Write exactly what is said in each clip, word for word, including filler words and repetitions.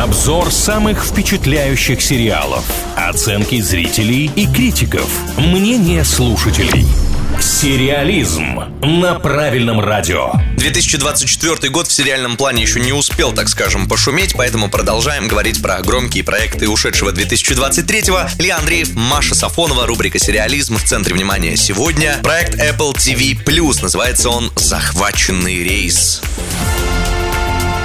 Обзор самых впечатляющих сериалов, оценки зрителей и критиков, мнение слушателей. Сериализм на правильном радио. две тысячи двадцать четвёртый год в сериальном плане еще не успел, так скажем, пошуметь, поэтому продолжаем говорить про громкие проекты ушедшего две тысячи двадцать третьего. Лев Андреев, Маша Сафонова, рубрика «Сериализм» в центре внимания сегодня. Проект Apple ти ви плюс, называется он «Захваченный рейс».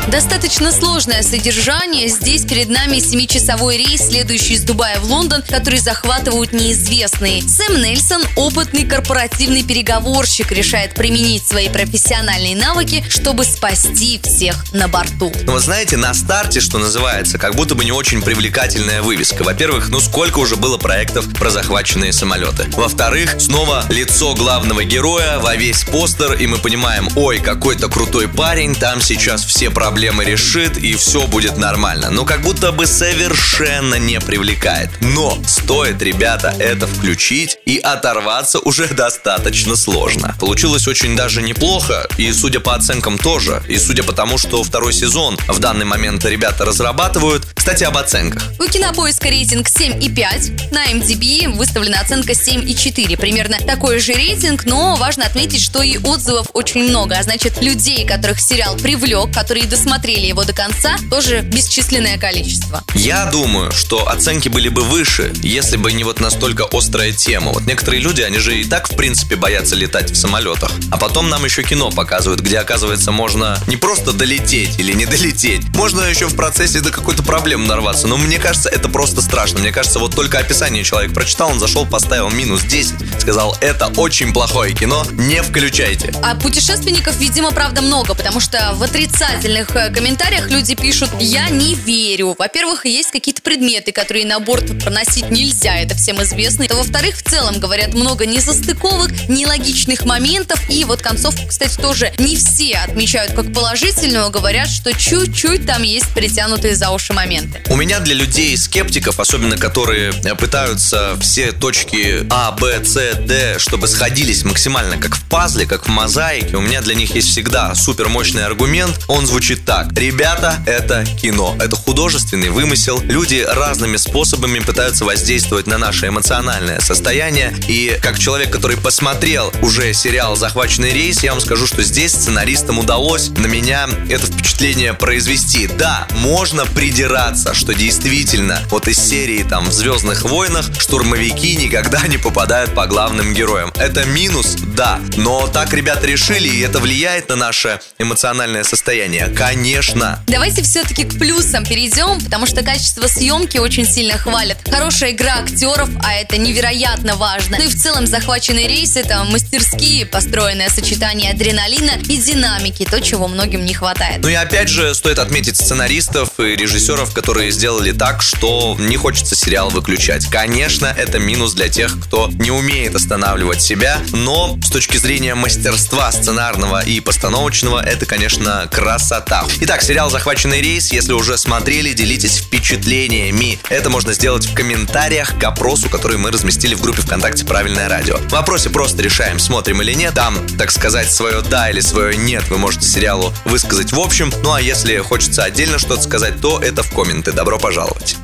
Достаточно сложное содержание. Здесь перед нами семичасовой рейс, следующий из Дубая в Лондон, который захватывают неизвестные. Сэм Нельсон, опытный корпоративный переговорщик, решает применить свои профессиональные навыки, чтобы спасти всех на борту. Ну, вы знаете, на старте, что называется, как будто бы не очень привлекательная вывеска. Во-первых, ну сколько уже было проектов про захваченные самолеты. Во-вторых, снова лицо главного героя во весь постер, и мы понимаем, ой, какой-то крутой парень, там сейчас все проблемы. Проблемы решит, и все будет нормально. Но как будто бы совершенно не привлекает. Но стоит, ребята, это включить, и оторваться уже достаточно сложно. Получилось очень даже неплохо, и судя по оценкам тоже, и судя по тому, что второй сезон в данный момент ребята разрабатывают. Кстати, об оценках. У Кинопоиска рейтинг семь и пять, на IMDb выставлена оценка семь и четыре. Примерно такой же рейтинг, но важно отметить, что и отзывов очень много. А значит, людей, которых сериал привлек, которые достаточно смотрели его до конца, тоже бесчисленное количество. Я думаю, что оценки были бы выше, если бы не вот настолько острая тема. Вот некоторые люди, они же и так, в принципе, боятся летать в самолетах. А потом нам еще кино показывают, где, оказывается, можно не просто долететь или не долететь, можно еще в процессе до какой-то проблемы нарваться. Но мне кажется, это просто страшно. Мне кажется, вот только описание человек прочитал, он зашел, поставил минус десять, сказал, это очень плохое кино, не включайте. А путешественников, видимо, правда много, потому что в отрицательных в комментариях люди пишут: я не верю. Во-первых, есть какие-то предметы, которые на борт проносить нельзя, это всем известно. А во-вторых, в целом, говорят, много несостыковок, нелогичных моментов. И вот концовку, кстати, тоже не все отмечают как положительную, говорят, что чуть-чуть там есть притянутые за уши моменты. У меня для людей, скептиков, особенно которые пытаются все точки А, Б, С, Д, чтобы сходились максимально, как в пазле, как в мозаике, у меня для них есть всегда супермощный аргумент, он звучит так. Ребята, это кино. Это художественный вымысел. Люди разными способами пытаются воздействовать на наше эмоциональное состояние. И как человек, который посмотрел уже сериал «Захваченный рейс», я вам скажу, что здесь сценаристам удалось на меня это впечатление произвести. Да, можно придираться, что действительно вот из серии там в «Звездных войнах» штурмовики никогда не попадают по главным героям. Это минус, да. Но так ребята решили, и это влияет на наше эмоциональное состояние. Конечно. Давайте все-таки к плюсам перейдем, потому что качество съемки очень сильно хвалят. Хорошая игра актеров, а это невероятно важно. Ну и в целом «Захваченный рейс» — это мастерские, построенное сочетание адреналина и динамики, то, чего многим не хватает. Ну и опять же, стоит отметить сценаристов и режиссеров, которые сделали так, что не хочется сериал выключать. Конечно, это минус для тех, кто не умеет останавливать себя, но с точки зрения мастерства сценарного и постановочного, это, конечно, красота. Итак, сериал «Захваченный рейс». Если уже смотрели, делитесь впечатлениями. Это можно сделать в комментариях к опросу, который мы разместили в группе ВКонтакте «Правильное радио». В опросе просто решаем, смотрим или нет. Там, так сказать, свое «да» или свое «нет» вы можете сериалу высказать в общем. Ну а если хочется отдельно что-то сказать, то это в комменты. Добро пожаловать.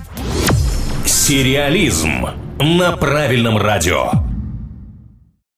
Сериализм на правильном радио.